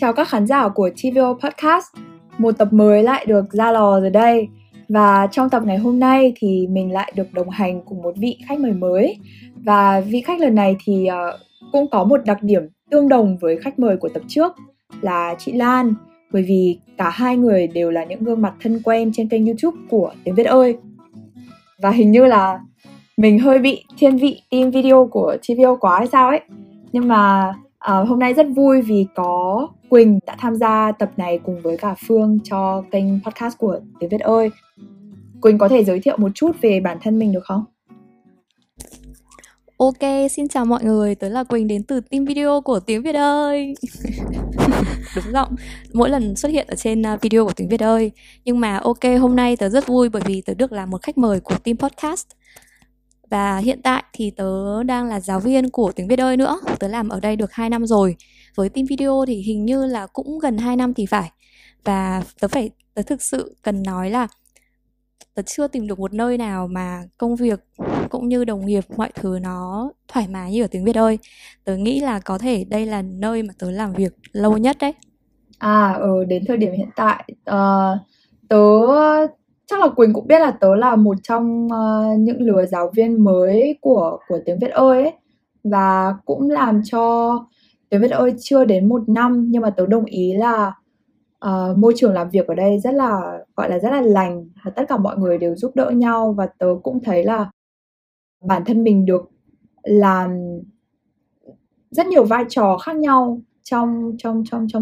Chào các khán giả của TVO Podcast. Một tập mới lại được ra lò rồi đây. Và trong tập ngày hôm nay thì mình lại được đồng hành cùng một vị khách mời mới. Và vị khách lần này thì cũng có một đặc điểm tương đồng với khách mời của tập trước là chị Lan. Bởi vì cả hai người đều là những gương mặt thân quen trên kênh YouTube của Tiếng Việt ơi. Và hình như là mình hơi bị thiên vị team video của TVO quá hay sao ấy. Nhưng mà hôm nay rất vui vì có Quỳnh đã tham gia tập này cùng với cả Phương cho kênh podcast của Tiếng Việt ơi. Quỳnh có thể giới thiệu một chút về bản thân mình được không? Ok, xin chào mọi người, tớ là Quỳnh đến từ team video của Tiếng Việt ơi. Đúng giọng, mỗi lần xuất hiện ở trên video của Tiếng Việt ơi. Nhưng mà ok, hôm nay tớ rất vui bởi vì tớ được làm một khách mời của team podcast. Và hiện tại thì tớ đang là giáo viên của Tiếng Việt ơi nữa. Tớ làm ở đây được 2 năm rồi. Với team video thì hình như là cũng gần 2 năm thì phải. Và tớ thực sự cần nói là tớ chưa tìm được một nơi nào mà công việc cũng như đồng nghiệp mọi thứ nó thoải mái như ở Tiếng Việt ơi. Tớ nghĩ là có thể đây là nơi mà tớ làm việc lâu nhất đấy. Đến thời điểm hiện tại tớ... Chắc là Quỳnh cũng biết là tớ là một trong những lứa giáo viên mới của Tiếng Việt ơi ấy. Và cũng làm cho Tiếng Việt ơi chưa đến một năm. Nhưng mà tớ đồng ý là môi trường làm việc ở đây rất là, gọi là rất là lành. Và tất cả mọi người đều giúp đỡ nhau. Và tớ cũng thấy là bản thân mình được làm rất nhiều vai trò khác nhau trong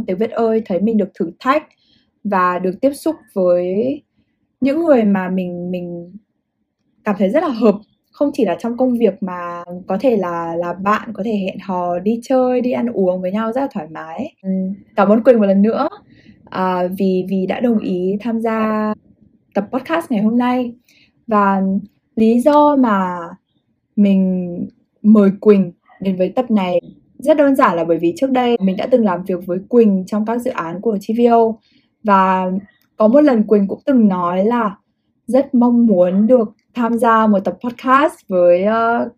Tiếng Việt ơi. Thấy mình được thử thách và được tiếp xúc với những người mà mình cảm thấy rất là hợp, không chỉ là trong công việc mà có thể là bạn có thể hẹn hò đi chơi, đi ăn uống với nhau rất là thoải mái. Cảm ơn Quỳnh một lần nữa vì đã đồng ý tham gia tập podcast ngày hôm nay. Và lý do mà mình mời Quỳnh đến với tập này rất đơn giản là bởi vì trước đây mình đã từng làm việc với Quỳnh trong các dự án của TVO. Và có một lần Quỳnh cũng từng nói là rất mong muốn được tham gia một tập podcast với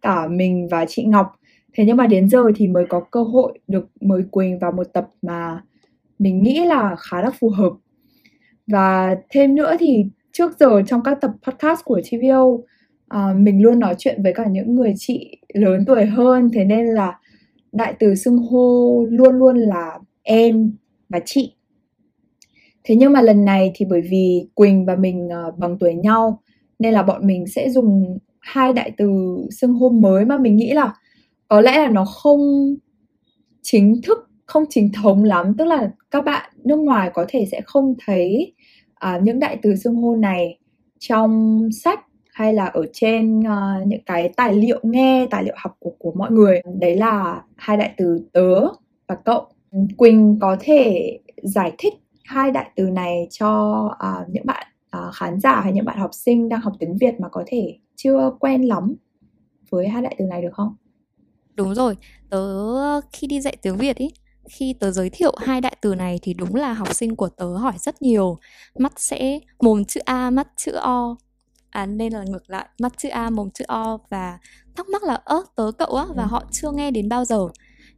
cả mình và chị Ngọc. Thế nhưng mà đến giờ thì mới có cơ hội được mời Quỳnh vào một tập mà mình nghĩ là khá là phù hợp. Và thêm nữa thì trước giờ trong các tập podcast của TVO, mình luôn nói chuyện với cả những người chị lớn tuổi hơn. Thế nên là đại từ xưng hô luôn luôn là em và chị. Thế nhưng mà lần này thì bởi vì Quỳnh và mình bằng tuổi nhau nên là bọn mình sẽ dùng 2 đại từ xưng hô mới mà mình nghĩ là có lẽ là nó không chính thức, không chính thống lắm. Tức là các bạn nước ngoài có thể sẽ không thấy những đại từ xưng hô này trong sách hay là ở trên những cái tài liệu nghe, tài liệu học của mọi người. Đấy là 2 đại từ tớ và cậu. Quỳnh có thể giải thích 2 đại từ này cho những bạn khán giả hay những bạn học sinh đang học tiếng Việt mà có thể chưa quen lắm với 2 đại từ này được không? Đúng rồi, tớ khi đi dạy tiếng Việt ý, khi tớ giới thiệu 2 đại từ này thì đúng là học sinh của tớ hỏi rất nhiều. Mắt sẽ mồm chữ A, mắt chữ O. Nên là ngược lại, mắt chữ A, mồm chữ O. Và thắc mắc là tớ cậu á, và họ chưa nghe đến bao giờ.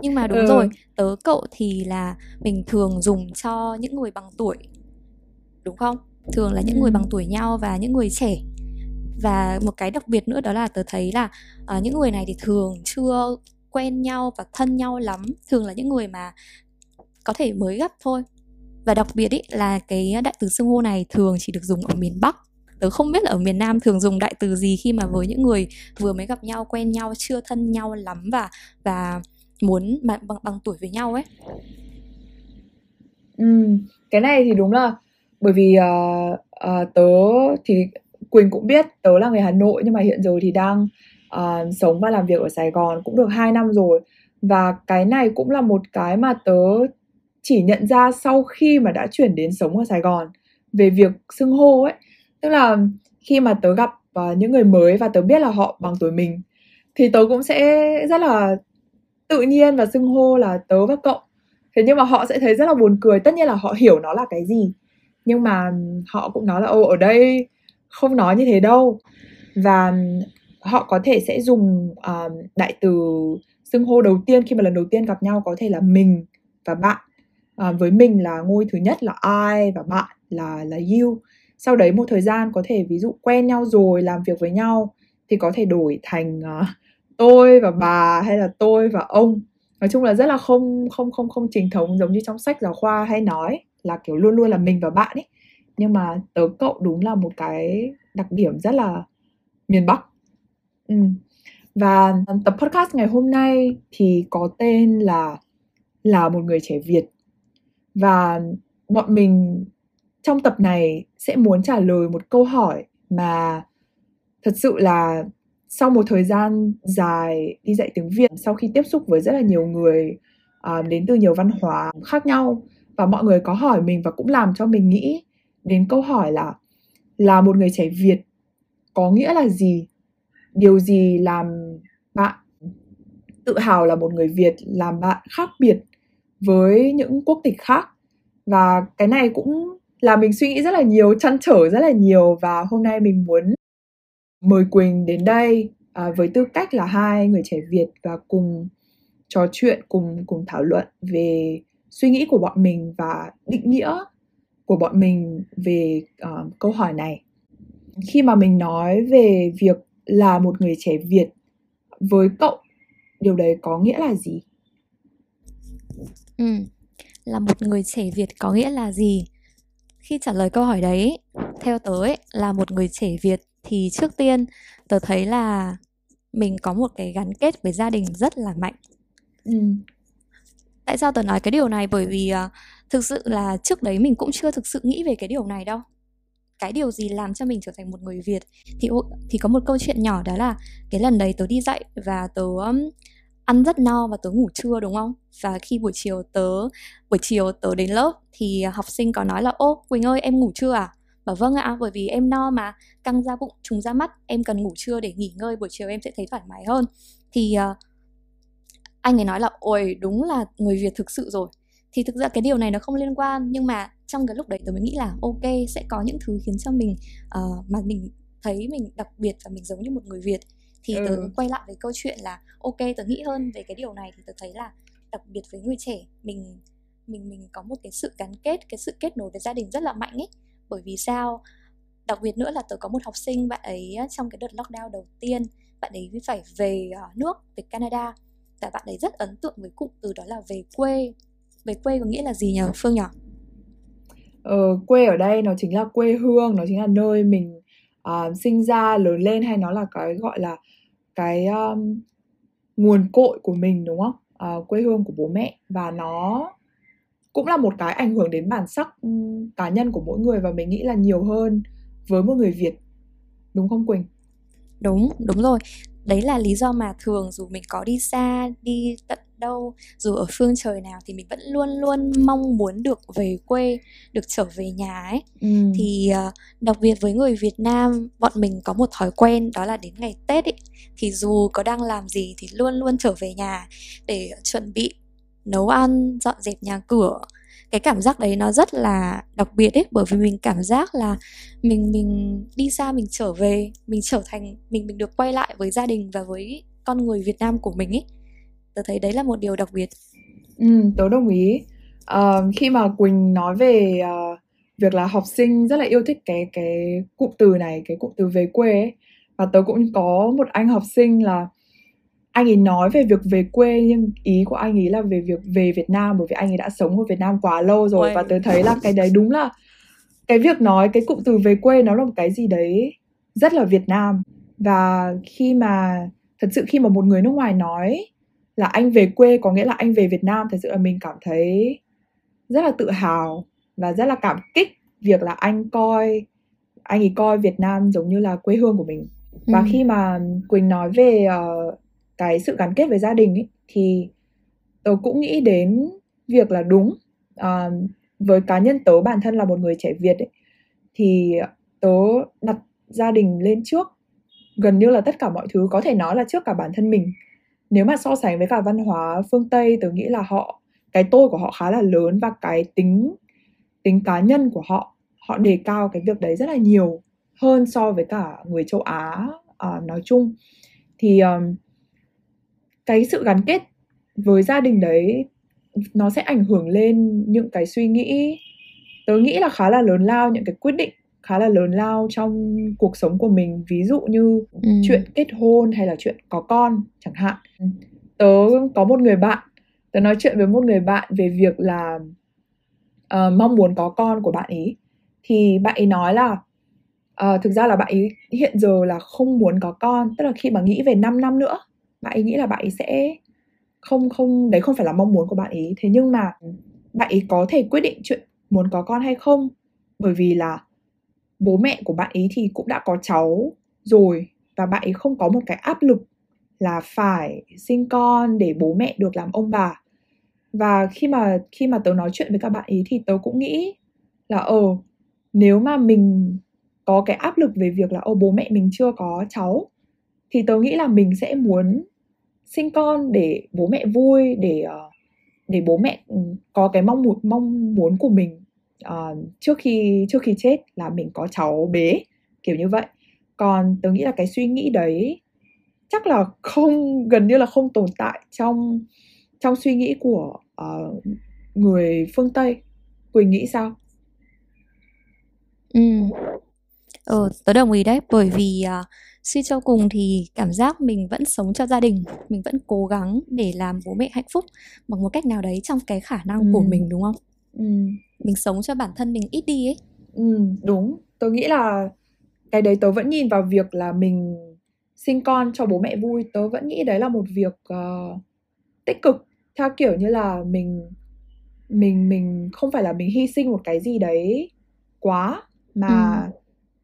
Nhưng mà đúng rồi, tớ cậu thì là mình thường dùng cho những người bằng tuổi, đúng không? Thường là những người bằng tuổi nhau và những người trẻ. Và một cái đặc biệt nữa đó là tớ thấy là những người này thì thường chưa quen nhau và thân nhau lắm. Thường là những người mà có thể mới gặp thôi. Và đặc biệt ý, là cái đại từ xưng hô này thường chỉ được dùng ở miền Bắc. Tớ không biết là ở miền Nam thường dùng đại từ gì khi mà với những người vừa mới gặp nhau, quen nhau, chưa thân nhau lắm và muốn bằng tuổi với nhau ấy. Cái này thì đúng là bởi vì tớ thì Quỳnh cũng biết tớ là người Hà Nội nhưng mà hiện giờ thì đang sống và làm việc ở Sài Gòn cũng được 2 năm rồi. Và cái này cũng là một cái mà tớ chỉ nhận ra sau khi mà đã chuyển đến sống ở Sài Gòn về việc xưng hô ấy. Tức là khi mà tớ gặp những người mới và tớ biết là họ bằng tuổi mình thì tớ cũng sẽ rất là tự nhiên và xưng hô là tớ và cậu. Thế nhưng mà họ sẽ thấy rất là buồn cười. Tất nhiên là họ hiểu nó là cái gì, nhưng mà họ cũng nói là ở đây không nói như thế đâu. Và họ có thể sẽ dùng đại từ xưng hô đầu tiên khi mà lần đầu tiên gặp nhau có thể là mình và bạn. Với mình là ngôi thứ nhất là I và bạn là you. Sau đấy một thời gian có thể ví dụ quen nhau rồi, làm việc với nhau thì có thể đổi thành tôi và bà hay là tôi và ông. Nói chung là rất là không chính thống giống như trong sách giáo khoa hay nói là kiểu luôn luôn là mình và bạn ấy. Nhưng mà tớ cậu đúng là một cái đặc điểm rất là miền Bắc. Và tập podcast ngày hôm nay thì có tên là một người trẻ Việt. Và bọn mình trong tập này sẽ muốn trả lời một câu hỏi mà thật sự là sau một thời gian dài đi dạy tiếng Việt, sau khi tiếp xúc với rất là nhiều người đến từ nhiều văn hóa khác nhau, và mọi người có hỏi mình và cũng làm cho mình nghĩ đến câu hỏi là một người trẻ Việt có nghĩa là gì? Điều gì làm bạn tự hào là một người Việt, làm bạn khác biệt với những quốc tịch khác? Và cái này cũng là mình suy nghĩ rất là nhiều, trăn trở rất là nhiều, và hôm nay mình muốn mời Quỳnh đến đây với tư cách là hai người trẻ Việt và cùng trò chuyện, cùng thảo luận về suy nghĩ của bọn mình và định nghĩa của bọn mình về câu hỏi này. Khi mà mình nói về việc là một người trẻ Việt, với cậu điều đấy có nghĩa là gì? Là một người trẻ Việt có nghĩa là gì? Khi trả lời câu hỏi đấy, theo tớ ấy, là một người trẻ Việt thì trước tiên tớ thấy là mình có một cái gắn kết với gia đình rất là mạnh. Tại sao tớ nói cái điều này? Bởi vì thực sự là trước đấy mình cũng chưa thực sự nghĩ về cái điều này đâu. Cái điều gì làm cho mình trở thành một người Việt? Thì có một câu chuyện nhỏ, đó là cái lần đấy tớ đi dạy và tớ ăn rất no và tớ ngủ trưa, đúng không? Và khi buổi chiều tớ đến lớp thì học sinh có nói là: "Ô Quỳnh ơi, em ngủ trưa à?" Bảo vâng ạ, bởi vì em no mà, căng da bụng, trùng da mắt, em cần ngủ trưa để nghỉ ngơi, buổi chiều em sẽ thấy thoải mái hơn. Thì anh ấy nói là: "Ôi, đúng là người Việt thực sự rồi." Thì thực ra cái điều này nó không liên quan, nhưng mà trong cái lúc đấy tôi mới nghĩ là ok, sẽ có những thứ khiến cho mình mà mình thấy mình đặc biệt và mình giống như một người Việt. Thì tớ quay lại với câu chuyện là ok, tớ nghĩ hơn về cái điều này thì tớ thấy là đặc biệt với người trẻ, mình có một cái sự gắn kết, cái sự kết nối với gia đình rất là mạnh ấy. Bởi vì sao? Đặc biệt nữa là tớ có một học sinh, bạn ấy trong cái đợt lockdown đầu tiên, bạn ấy phải về nước, về Canada, và bạn ấy rất ấn tượng với cụm từ đó là về quê. Về quê có nghĩa là gì nhỉ Phương nhỉ? Quê ở đây nó chính là quê hương, nó chính là nơi mình sinh ra, lớn lên, hay nó là cái gọi là cái nguồn cội của mình, đúng không? Quê hương của bố mẹ, và nó cũng là một cái ảnh hưởng đến bản sắc cá nhân của mỗi người, và mình nghĩ là nhiều hơn với một người Việt, đúng không Quỳnh? Đúng rồi. Đấy là lý do mà thường dù mình có đi xa, đi tận đâu, dù ở phương trời nào thì mình vẫn luôn luôn mong muốn được về quê, được trở về nhà ấy. Thì đặc biệt với người Việt Nam, bọn mình có một thói quen đó là đến ngày Tết ấy, thì dù có đang làm gì thì luôn luôn trở về nhà để chuẩn bị nấu ăn, dọn dẹp nhà cửa. Cái cảm giác đấy nó rất là đặc biệt ấy, bởi vì mình cảm giác là mình đi xa, mình trở về, mình trở thành mình được quay lại với gia đình và với con người Việt Nam của mình ấy. Tớ thấy đấy là một điều đặc biệt. Tớ đồng ý. Khi mà Quỳnh nói về việc là học sinh rất là yêu thích cái cụm từ này, cái cụm từ về quê ấy, và tớ cũng có một anh học sinh là anh ấy nói về việc về quê, nhưng ý của anh ấy là về việc về Việt Nam, bởi vì anh ấy đã sống ở Việt Nam quá lâu rồi. Và tớ thấy là cái đấy đúng là cái việc nói cái cụm từ về quê nó là một cái gì đấy rất là Việt Nam. Và khi mà thật sự khi mà một người nước ngoài nói là anh về quê có nghĩa là anh về Việt Nam, thật sự là mình cảm thấy rất là tự hào và rất là cảm kích việc là anh ấy coi Việt Nam giống như là quê hương của mình. Và khi mà Quỳnh nói về cái sự gắn kết với gia đình ấy, thì tớ cũng nghĩ đến việc là đúng, với cá nhân tớ, bản thân là một người trẻ Việt ấy, thì tớ đặt gia đình lên trước gần như là tất cả mọi thứ, có thể nói là trước cả bản thân mình. Nếu mà so sánh với cả văn hóa phương Tây, tớ nghĩ là cái tôi của họ khá là lớn, và cái tính cá nhân của họ đề cao cái việc đấy rất là nhiều hơn so với cả người châu Á nói chung. Thì cái sự gắn kết với gia đình đấy nó sẽ ảnh hưởng lên những cái suy nghĩ, tớ nghĩ là khá là lớn lao, những cái quyết định khá là lớn lao trong cuộc sống của mình. Ví dụ như chuyện kết hôn hay là chuyện có con chẳng hạn. Tớ có một người bạn, tớ nói chuyện với một người bạn về việc là mong muốn có con của bạn ấy. Thì bạn ấy nói là thực ra là bạn ấy hiện giờ là không muốn có con. Tức là khi mà nghĩ về 5 năm nữa, bạn ấy nghĩ là bạn ấy sẽ không, đấy không phải là mong muốn của bạn ấy. Thế nhưng mà bạn ấy có thể quyết định chuyện muốn có con hay không, bởi vì là bố mẹ của bạn ấy thì cũng đã có cháu rồi, và bạn ấy không có một cái áp lực là phải sinh con để bố mẹ được làm ông bà. Và khi mà tớ nói chuyện với các bạn ấy thì tớ cũng nghĩ là nếu mà mình có cái áp lực về việc là bố mẹ mình chưa có cháu, thì tớ nghĩ là mình sẽ muốn sinh con để bố mẹ vui, để bố mẹ có cái mong muốn của mình trước khi chết là mình có cháu bé, kiểu như vậy. Còn tớ nghĩ là cái suy nghĩ đấy chắc là gần như là không tồn tại trong suy nghĩ của người phương Tây. Quỳnh nghĩ sao? Tớ đồng ý đấy, bởi vì suy cho cùng thì cảm giác mình vẫn sống cho gia đình, mình vẫn cố gắng để làm bố mẹ hạnh phúc bằng một cách nào đấy trong cái khả năng của mình, đúng không? Mình sống cho bản thân mình ít đi ấy. Đúng, tớ nghĩ là cái đấy tớ vẫn nhìn vào việc là mình sinh con cho bố mẹ vui. Tớ vẫn nghĩ đấy là một việc tích cực, theo kiểu như là mình không phải là mình hy sinh một cái gì đấy quá, mà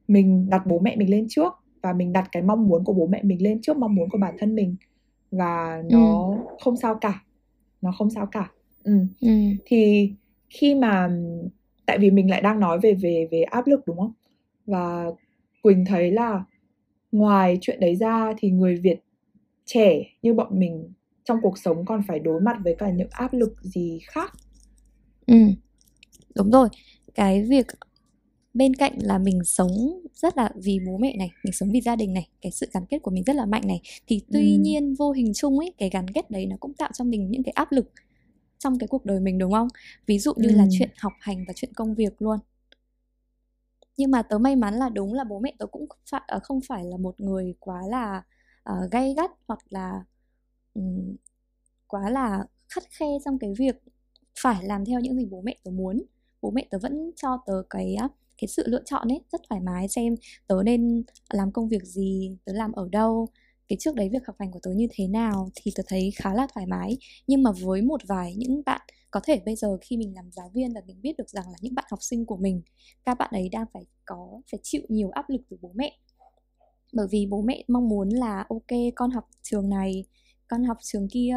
mình đặt bố mẹ mình lên trước, và mình đặt cái mong muốn của bố mẹ mình lên trước mong muốn của bản thân mình, và nó không sao cả. Thì khi mà, tại vì mình lại đang nói về áp lực, đúng không? Và Quỳnh thấy là ngoài chuyện đấy ra thì người Việt trẻ như bọn mình trong cuộc sống còn phải đối mặt với cả những áp lực gì khác? Đúng rồi. Cái việc bên cạnh là mình sống rất là vì bố mẹ này, mình sống vì gia đình này, cái sự gắn kết của mình rất là mạnh này, thì tuy nhiên vô hình chung ấy, cái gắn kết đấy nó cũng tạo cho mình những cái áp lực trong cái cuộc đời mình, đúng không? Ví dụ như là chuyện học hành và chuyện công việc luôn. Nhưng mà tớ may mắn là đúng là bố mẹ tớ cũng không phải là một người quá là gay gắt, hoặc là quá là khắt khe trong cái việc phải làm theo những gì bố mẹ tớ muốn. Bố mẹ tớ vẫn cho tớ cái sự lựa chọn ấy, rất thoải mái, xem tớ nên làm công việc gì, tớ làm ở đâu, cái trước đấy việc học hành của tớ như thế nào, thì tớ thấy khá là thoải mái. Nhưng mà với một vài những bạn, có thể bây giờ khi mình làm giáo viên và mình biết được rằng là những bạn học sinh của mình, các bạn ấy đang phải chịu nhiều áp lực từ bố mẹ, bởi vì bố mẹ mong muốn là ok, con học trường này, con học trường kia,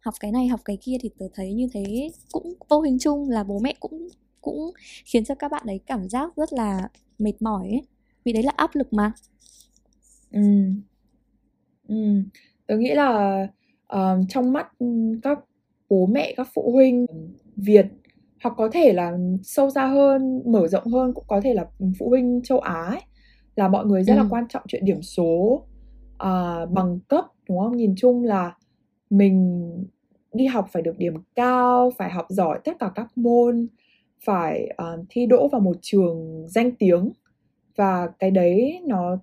học cái này, học cái kia. Thì tớ thấy như thế cũng vô hình chung là bố mẹ cũng khiến cho các bạn ấy cảm giác rất là mệt mỏi ấy, vì đấy là áp lực mà. Tớ nghĩ là trong mắt các bố mẹ, các phụ huynh Việt, hoặc có thể là sâu ra hơn, mở rộng hơn, cũng có thể là phụ huynh châu Á ấy, là mọi người rất là quan trọng chuyện điểm số, bằng cấp, đúng không? Nhìn chung là mình đi học phải được điểm cao, phải học giỏi tất cả các môn, phải thi đỗ vào một trường danh tiếng. Và cái đấy nó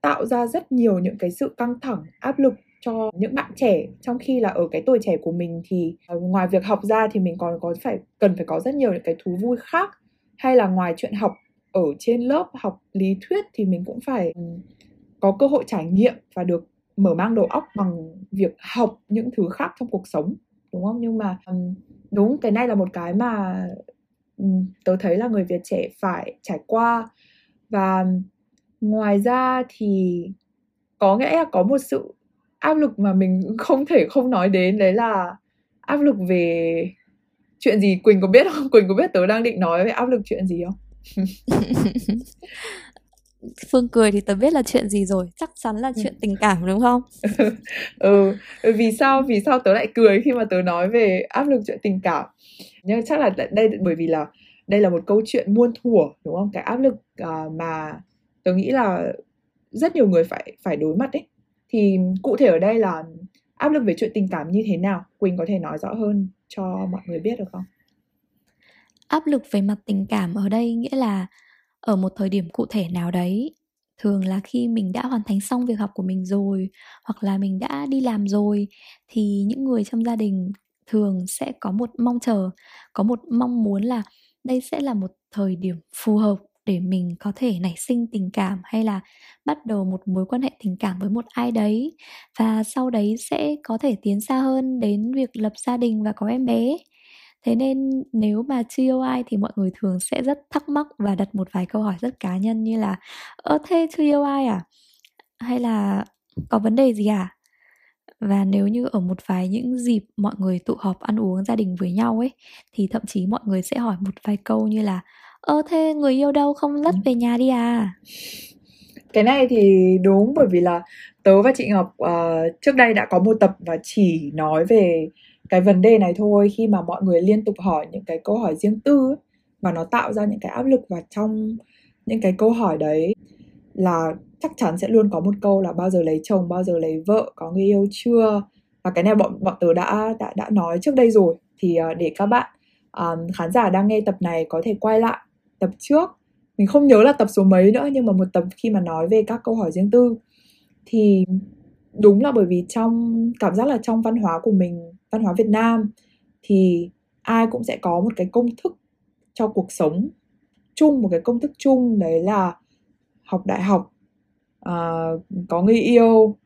tạo ra rất nhiều những cái sự căng thẳng, áp lực cho những bạn trẻ. Trong khi là ở cái tuổi trẻ của mình thì ngoài việc học ra thì mình còn cần phải có rất nhiều những cái thú vui khác. Hay là ngoài chuyện học ở trên lớp, học lý thuyết, thì mình cũng phải có cơ hội trải nghiệm và được mở mang đầu óc bằng việc học những thứ khác trong cuộc sống, đúng không? Nhưng mà đúng, cái này là một cái mà tớ thấy là người Việt trẻ phải trải qua. Và ngoài ra thì có nghĩa là có một sự áp lực mà mình không thể không nói đến, đấy là áp lực về chuyện gì? Quỳnh có biết không? Quỳnh có biết tớ đang định nói về áp lực chuyện gì không? Phương cười thì tớ biết là chuyện gì rồi, chắc chắn là chuyện tình cảm, đúng không? Vì sao tớ lại cười khi mà tớ nói về áp lực chuyện tình cảm? Nhưng chắc là đây, bởi vì là đây là một câu chuyện muôn thuở, đúng không? Cái áp lực mà tớ nghĩ là rất nhiều người phải đối mặt ấy. Thì cụ thể ở đây là áp lực về chuyện tình cảm như thế nào? Quỳnh có thể nói rõ hơn cho mọi người biết được không? Áp lực về mặt tình cảm ở đây nghĩa là ở một thời điểm cụ thể nào đấy, thường là khi mình đã hoàn thành xong việc học của mình rồi, hoặc là mình đã đi làm rồi, thì những người trong gia đình thường sẽ có một mong chờ, có một mong muốn là đây sẽ là một thời điểm phù hợp để mình có thể nảy sinh tình cảm hay là bắt đầu một mối quan hệ tình cảm với một ai đấy, và sau đấy sẽ có thể tiến xa hơn đến việc lập gia đình và có em bé. Thế nên nếu mà chưa ai thì mọi người thường sẽ rất thắc mắc và đặt một vài câu hỏi rất cá nhân như là thế chưa yêu ai à? Hay là có vấn đề gì à? Và nếu như ở một vài những dịp mọi người tụ họp ăn uống gia đình với nhau ấy, thì thậm chí mọi người sẽ hỏi một vài câu như là thế người yêu đâu, không lất về nhà đi à? Cái này thì đúng, bởi vì là tớ và chị Ngọc trước đây đã có một tập và chỉ nói về cái vấn đề này thôi, khi mà mọi người liên tục hỏi những cái câu hỏi riêng tư ấy, và nó tạo ra những cái áp lực, và trong những cái câu hỏi đấy là chắc chắn sẽ luôn có một câu là bao giờ lấy chồng, bao giờ lấy vợ, có người yêu chưa. Và cái này bọn tớ đã nói trước đây rồi, thì để các bạn khán giả đang nghe tập này có thể quay lại tập trước, mình không nhớ là tập số mấy nữa, nhưng mà một tập khi mà nói về các câu hỏi riêng tư. Thì đúng là bởi vì trong cảm giác là trong văn hóa của mình, văn hóa Việt Nam, thì ai cũng sẽ có một cái công thức cho cuộc sống chung, một cái công thức chung đấy là học đại học, có người yêu,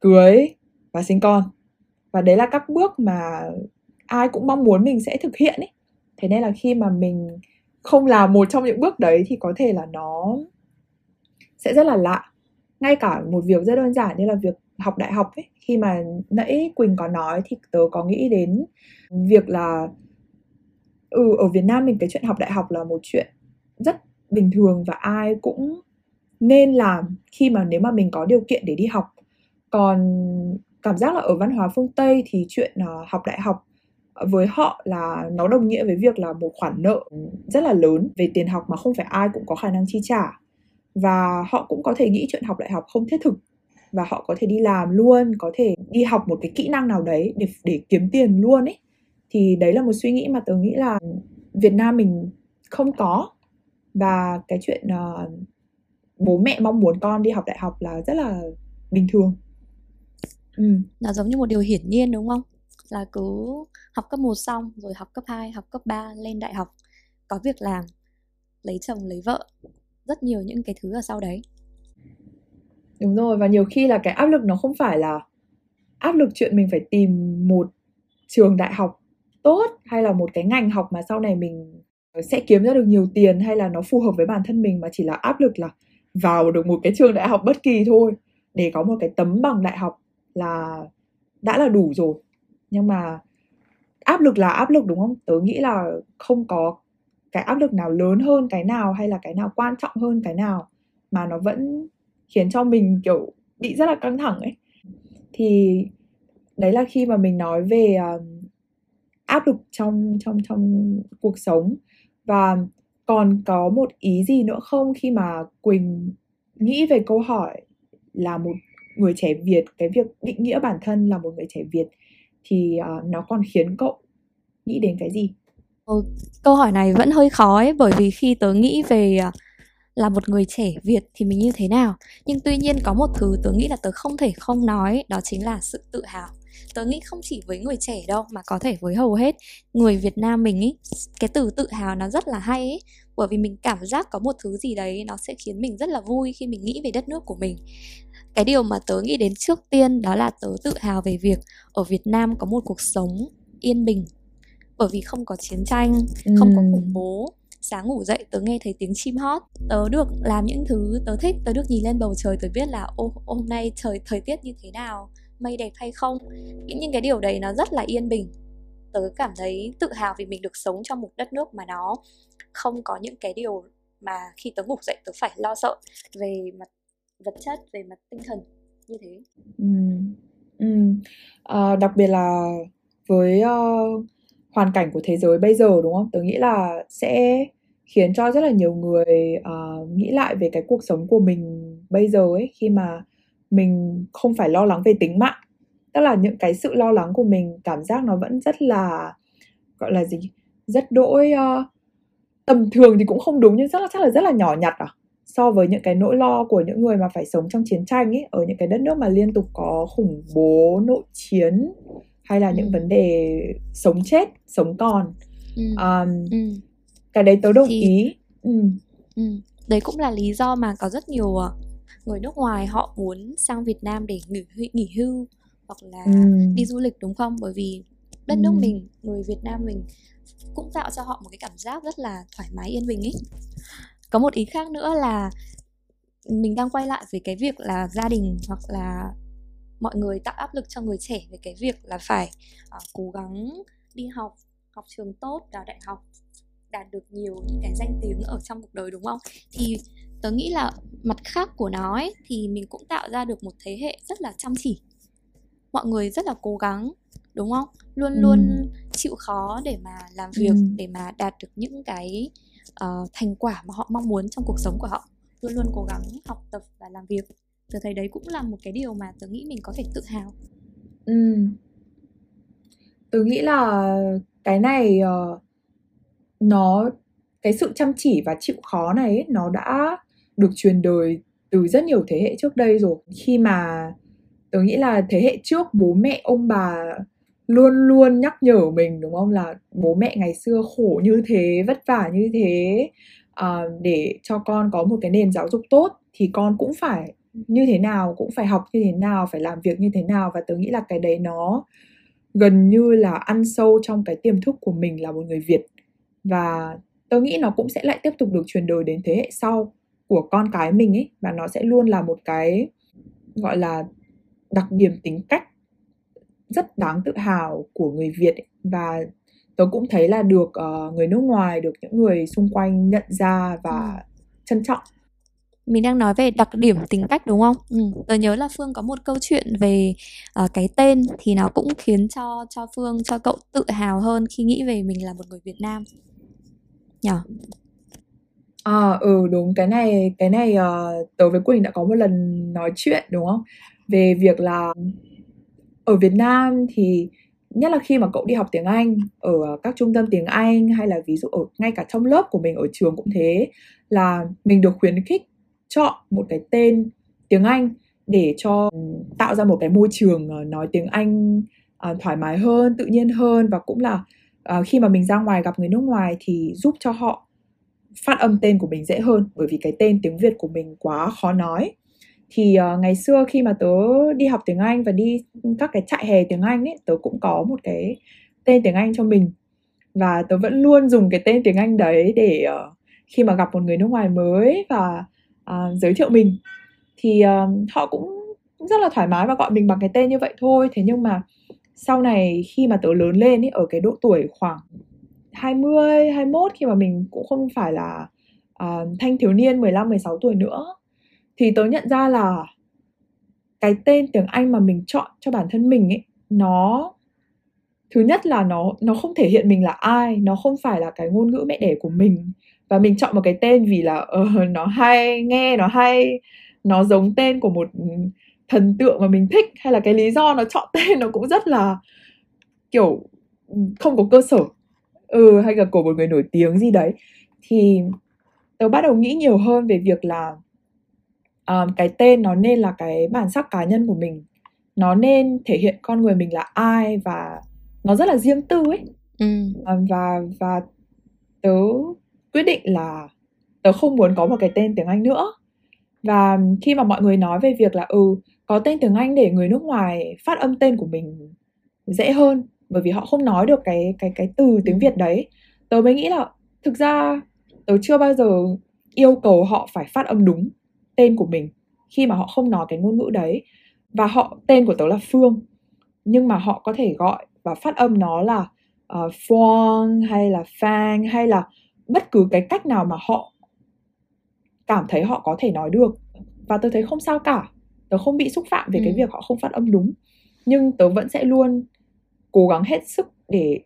cưới và sinh con. Và đấy là các bước mà ai cũng mong muốn mình sẽ thực hiện ấy. Thế nên là khi mà mình không làm một trong những bước đấy thì có thể là nó sẽ rất là lạ. Ngay cả một việc rất đơn giản như là việc học đại học ấy, khi mà nãy Quỳnh có nói thì tớ có nghĩ đến việc là ở Việt Nam mình cái chuyện học đại học là một chuyện rất bình thường và ai cũng nên làm khi mà nếu mà mình có điều kiện để đi học. Còn cảm giác là ở văn hóa phương Tây thì chuyện học đại học với họ là nó đồng nghĩa với việc là một khoản nợ rất là lớn về tiền học mà không phải ai cũng có khả năng chi trả. Và họ cũng có thể nghĩ chuyện học đại học không thiết thực, và họ có thể đi làm luôn, có thể đi học một cái kỹ năng nào đấy để kiếm tiền luôn ấy. Thì đấy là một suy nghĩ mà tớ nghĩ là Việt Nam mình không có. Và cái chuyện bố mẹ mong muốn con đi học đại học là rất là bình thường. Nó giống như một điều hiển nhiên đúng không? Là cứ học cấp 1 xong, rồi học cấp 2, học cấp 3, lên đại học, có việc làm, lấy chồng, lấy vợ, rất nhiều những cái thứ ở sau đấy. Đúng rồi, và nhiều khi là cái áp lực nó không phải là áp lực chuyện mình phải tìm một trường đại học tốt hay là một cái ngành học mà sau này mình sẽ kiếm ra được nhiều tiền hay là nó phù hợp với bản thân mình, mà chỉ là áp lực là vào được một cái trường đại học bất kỳ thôi, để có một cái tấm bằng đại học là đã là đủ rồi. Nhưng mà áp lực là áp lực đúng không? Tớ nghĩ là không có cái áp lực nào lớn hơn cái nào hay là cái nào quan trọng hơn cái nào, mà nó vẫn khiến cho mình kiểu bị rất là căng thẳng ấy. Thì đấy là khi mà mình nói về áp lực trong cuộc sống. Và còn có một ý gì nữa không khi mà Quỳnh nghĩ về câu hỏi là một người trẻ Việt, cái việc định nghĩa bản thân là một người trẻ Việt, thì nó còn khiến cậu nghĩ đến cái gì? Câu hỏi này vẫn hơi khó ấy, bởi vì khi tớ nghĩ về là một người trẻ Việt thì mình như thế nào, nhưng tuy nhiên có một thứ tớ nghĩ là tớ không thể không nói, đó chính là sự tự hào. Tớ nghĩ không chỉ với người trẻ đâu mà có thể với hầu hết người Việt Nam mình ấy, cái từ tự hào nó rất là hay ấy, bởi vì mình cảm giác có một thứ gì đấy nó sẽ khiến mình rất là vui khi mình nghĩ về đất nước của mình. Cái điều mà tớ nghĩ đến trước tiên đó là tớ tự hào về việc ở Việt Nam có một cuộc sống yên bình, bởi vì không có chiến tranh, không có khủng bố. Sáng ngủ dậy tớ nghe thấy tiếng chim hót, tớ được làm những thứ tớ thích, tớ được nhìn lên bầu trời, tớ biết là hôm nay thời tiết như thế nào, mây đẹp hay không. Những cái điều đấy nó rất là yên bình. Tớ cảm thấy tự hào vì mình được sống trong một đất nước mà nó không có những cái điều mà khi tớ ngủ dậy tớ phải lo sợ về mặt vật chất, về mặt tinh thần như thế. Đặc biệt là với hoàn cảnh của thế giới bây giờ đúng không? Tớ nghĩ là sẽ khiến cho rất là nhiều người nghĩ lại về cái cuộc sống của mình bây giờ ấy, khi mà mình không phải lo lắng về tính mạng. Tức là những cái sự lo lắng của mình, cảm giác nó vẫn rất là gọi là gì, rất đỗi tầm thường thì cũng không đúng, nhưng chắc là rất là nhỏ nhặt so với những cái nỗi lo của những người mà phải sống trong chiến tranh ấy, ở những cái đất nước mà liên tục có khủng bố, nội chiến, hay là những vấn đề sống chết, sống còn. Cái đấy tớ đồng ý. Đấy cũng là lý do mà có rất nhiều người nước ngoài họ muốn sang Việt Nam để nghỉ hưu hoặc là đi du lịch, đúng không? Bởi vì đất nước mình, người Việt Nam mình cũng tạo cho họ một cái cảm giác rất là thoải mái, yên bình ấy. Có một ý khác nữa là mình đang quay lại với cái việc là gia đình hoặc là mọi người tạo áp lực cho người trẻ về cái việc là phải cố gắng đi học, học trường tốt, vào đại học, đạt được nhiều những cái danh tiếng ở trong cuộc đời, đúng không? Thì tớ nghĩ là mặt khác của nó ấy, thì mình cũng tạo ra được một thế hệ rất là chăm chỉ. Mọi người rất là cố gắng, đúng không? Luôn luôn chịu khó để mà làm việc, để mà đạt được những cái thành quả mà họ mong muốn trong cuộc sống của họ. Luôn luôn cố gắng học tập và làm việc. Tớ thấy đấy cũng là một cái điều mà tớ nghĩ mình có thể tự hào. Tớ nghĩ là cái này nó, cái sự chăm chỉ và chịu khó này ấy, nó đã được truyền đời từ rất nhiều thế hệ trước đây rồi. Khi mà tớ nghĩ là thế hệ trước, bố mẹ ông bà luôn luôn nhắc nhở mình, đúng không, là bố mẹ ngày xưa khổ như thế, vất vả như thế, để cho con có một cái nền giáo dục tốt thì con cũng phải như thế nào, cũng phải học như thế nào, phải làm việc như thế nào. Và tớ nghĩ là cái đấy nó gần như là ăn sâu trong cái tiềm thức của mình là một người Việt, và tớ nghĩ nó cũng sẽ lại tiếp tục được truyền đời đến thế hệ sau của con cái mình ấy, và nó sẽ luôn là một cái gọi là đặc điểm tính cách rất đáng tự hào của người Việt ấy. Và tớ cũng thấy là được người nước ngoài, được những người xung quanh nhận ra và trân trọng. Mình đang nói về đặc điểm tính cách, đúng không? Tớ nhớ là Phương có một câu chuyện về cái tên thì nó cũng khiến cho Phương, cho cậu tự hào hơn khi nghĩ về mình là một người Việt Nam nhở? Đúng, cái này tớ với Quỳnh đã có một lần nói chuyện, đúng không? Về việc là ở Việt Nam thì nhất là khi mà cậu đi học tiếng Anh ở các trung tâm tiếng Anh, hay là ví dụ ở ngay cả trong lớp của mình ở trường cũng thế, là mình được khuyến khích chọn một cái tên tiếng Anh để cho tạo ra một cái môi trường nói tiếng Anh thoải mái hơn, tự nhiên hơn, và cũng là khi mà mình ra ngoài gặp người nước ngoài thì giúp cho họ phát âm tên của mình dễ hơn, bởi vì cái tên tiếng Việt của mình quá khó nói. Thì ngày xưa khi mà tớ đi học tiếng Anh và đi các cái trại hè tiếng Anh ấy, tớ cũng có một cái tên tiếng Anh cho mình, và tớ vẫn luôn dùng cái tên tiếng Anh đấy để khi mà gặp một người nước ngoài mới và giới thiệu mình thì họ cũng rất là thoải mái và gọi mình bằng cái tên như vậy thôi. Thế nhưng mà sau này khi mà tớ lớn lên ấy, ở cái độ tuổi khoảng 20, 21, khi mà mình cũng không phải là thanh thiếu niên 15, 16 tuổi nữa, thì tớ nhận ra là cái tên tiếng Anh mà mình chọn cho bản thân mình ấy, nó thứ nhất là nó không thể hiện mình là ai, nó không phải là cái ngôn ngữ mẹ đẻ của mình, và mình chọn một cái tên vì là nó hay nghe, nó hay, nó giống tên của một thần tượng mà mình thích, hay là cái lý do nó chọn tên nó cũng rất là kiểu không có cơ sở, hay là của một người nổi tiếng gì đấy. Thì tớ bắt đầu nghĩ nhiều hơn về việc là cái tên nó nên là cái bản sắc cá nhân của mình, nó nên thể hiện con người mình là ai, và nó rất là riêng tư ấy. Và tớ quyết định là tớ không muốn có một cái tên tiếng Anh nữa. Và khi mà mọi người nói về việc là có tên tiếng Anh để người nước ngoài phát âm tên của mình dễ hơn, bởi vì họ không nói được cái từ tiếng Việt đấy, tớ mới nghĩ là thực ra tớ chưa bao giờ yêu cầu họ phải phát âm đúng tên của mình khi mà họ không nói cái ngôn ngữ đấy. Và tên của tớ là Phương, nhưng mà họ có thể gọi và phát âm nó là Phong hay là Phang, hay là bất cứ cái cách nào mà họ cảm thấy họ có thể nói được. Và tớ thấy không sao cả, tớ không bị xúc phạm về cái việc họ không phát âm đúng, nhưng tớ vẫn sẽ luôn cố gắng hết sức để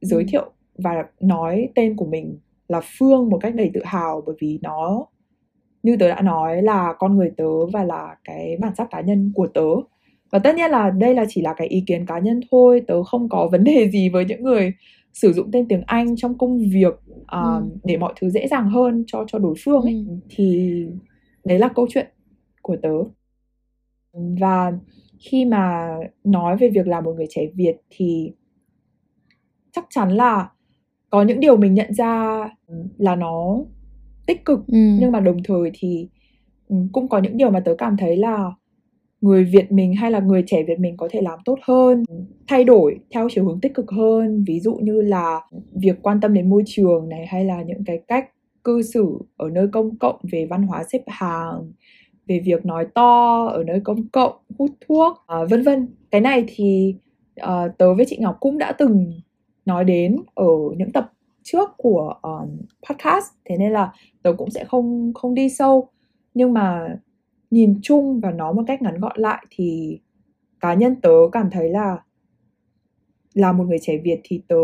giới thiệu và nói tên của mình là Phương một cách đầy tự hào, bởi vì nó, như tớ đã nói, là con người tớ và là cái bản sắc cá nhân của tớ. Và tất nhiên là đây là chỉ là cái ý kiến cá nhân thôi, tớ không có vấn đề gì với những người sử dụng tên tiếng Anh trong công việc để mọi thứ dễ dàng hơn cho đối phương ấy. Thì đấy là câu chuyện của tớ. Và khi mà nói về việc làm một người trẻ Việt thì chắc chắn là có những điều mình nhận ra là nó tích cực, nhưng mà đồng thời thì cũng có những điều mà tớ cảm thấy là người Việt mình hay là người trẻ Việt mình có thể làm tốt hơn, thay đổi theo chiều hướng tích cực hơn. Ví dụ như là việc quan tâm đến môi trường này, hay là những cái cách cư xử ở nơi công cộng, về văn hóa xếp hàng, về việc nói to ở nơi công cộng, hút thuốc, vân vân. Cái này thì tớ với chị Ngọc cũng đã từng nói đến ở những tập trước của podcast, thế nên là tớ cũng sẽ không đi sâu. Nhưng mà nhìn chung và nói một cách ngắn gọn lại thì cá nhân tớ cảm thấy là một người trẻ Việt thì tớ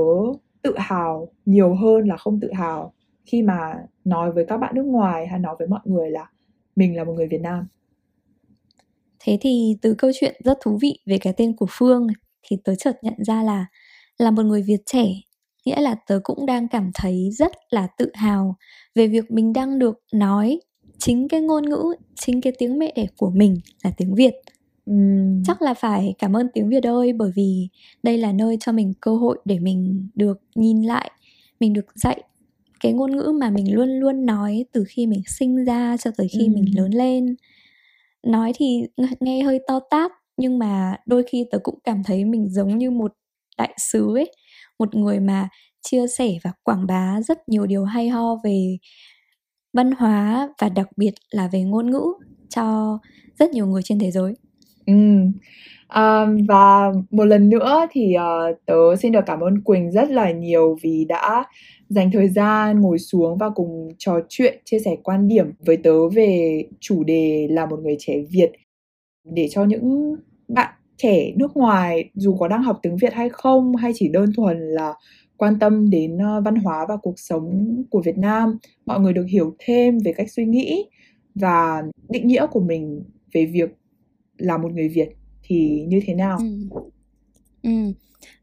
tự hào nhiều hơn là không tự hào khi mà nói với các bạn nước ngoài hay nói với mọi người là mình là một người Việt Nam. Thế thì từ câu chuyện rất thú vị về cái tên của Phương thì tớ chợt nhận ra là một người Việt trẻ, nghĩa là tớ cũng đang cảm thấy rất là tự hào về việc mình đang được nói chính cái ngôn ngữ, chính cái tiếng mẹ đẻ của mình là tiếng Việt. Chắc là phải cảm ơn Tiếng Việt ơi, bởi vì đây là nơi cho mình cơ hội để mình được nhìn lại, mình được dạy cái ngôn ngữ mà mình luôn luôn nói từ khi mình sinh ra cho tới khi mình lớn lên. Nói thì nghe hơi to tát, nhưng mà đôi khi tớ cũng cảm thấy mình giống như một đại sứ ấy, một người mà chia sẻ và quảng bá rất nhiều điều hay ho về văn hóa và đặc biệt là về ngôn ngữ cho rất nhiều người trên thế giới. Và một lần nữa thì tớ xin được cảm ơn Quỳnh rất là nhiều vì đã dành thời gian ngồi xuống và cùng trò chuyện, chia sẻ quan điểm với tớ về chủ đề là một người trẻ Việt, để cho những bạn trẻ nước ngoài, dù có đang học tiếng Việt hay không, hay chỉ đơn thuần là quan tâm đến văn hóa và cuộc sống của Việt Nam, mọi người được hiểu thêm về cách suy nghĩ và định nghĩa của mình về việc là một người Việt thì như thế nào.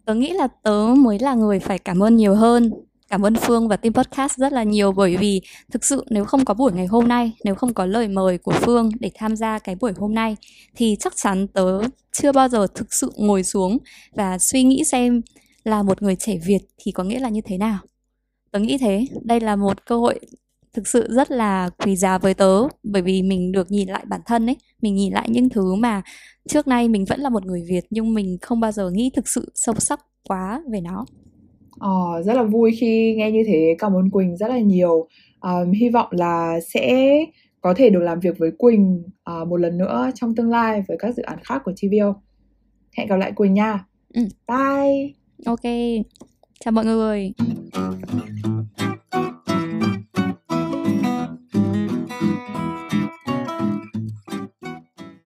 Tớ nghĩ là tớ mới là người phải cảm ơn nhiều hơn. Cảm ơn Phương và team podcast rất là nhiều, bởi vì thực sự nếu không có buổi ngày hôm nay, nếu không có lời mời của Phương để tham gia cái buổi hôm nay thì chắc chắn tớ chưa bao giờ thực sự ngồi xuống và suy nghĩ xem là một người trẻ Việt thì có nghĩa là như thế nào. Tớ nghĩ thế, đây là một cơ hội thực sự rất là quý giá với tớ, bởi vì mình được nhìn lại bản thân ấy, mình nhìn lại những thứ mà trước nay mình vẫn là một người Việt nhưng mình không bao giờ nghĩ thực sự sâu sắc quá về nó. Rất là vui khi nghe như thế, cảm ơn Quỳnh rất là nhiều. Hy vọng là sẽ có thể được làm việc với Quỳnh một lần nữa trong tương lai với các dự án khác của TVO. Hẹn gặp lại Quỳnh nha. Bye. Ok, chào mọi người.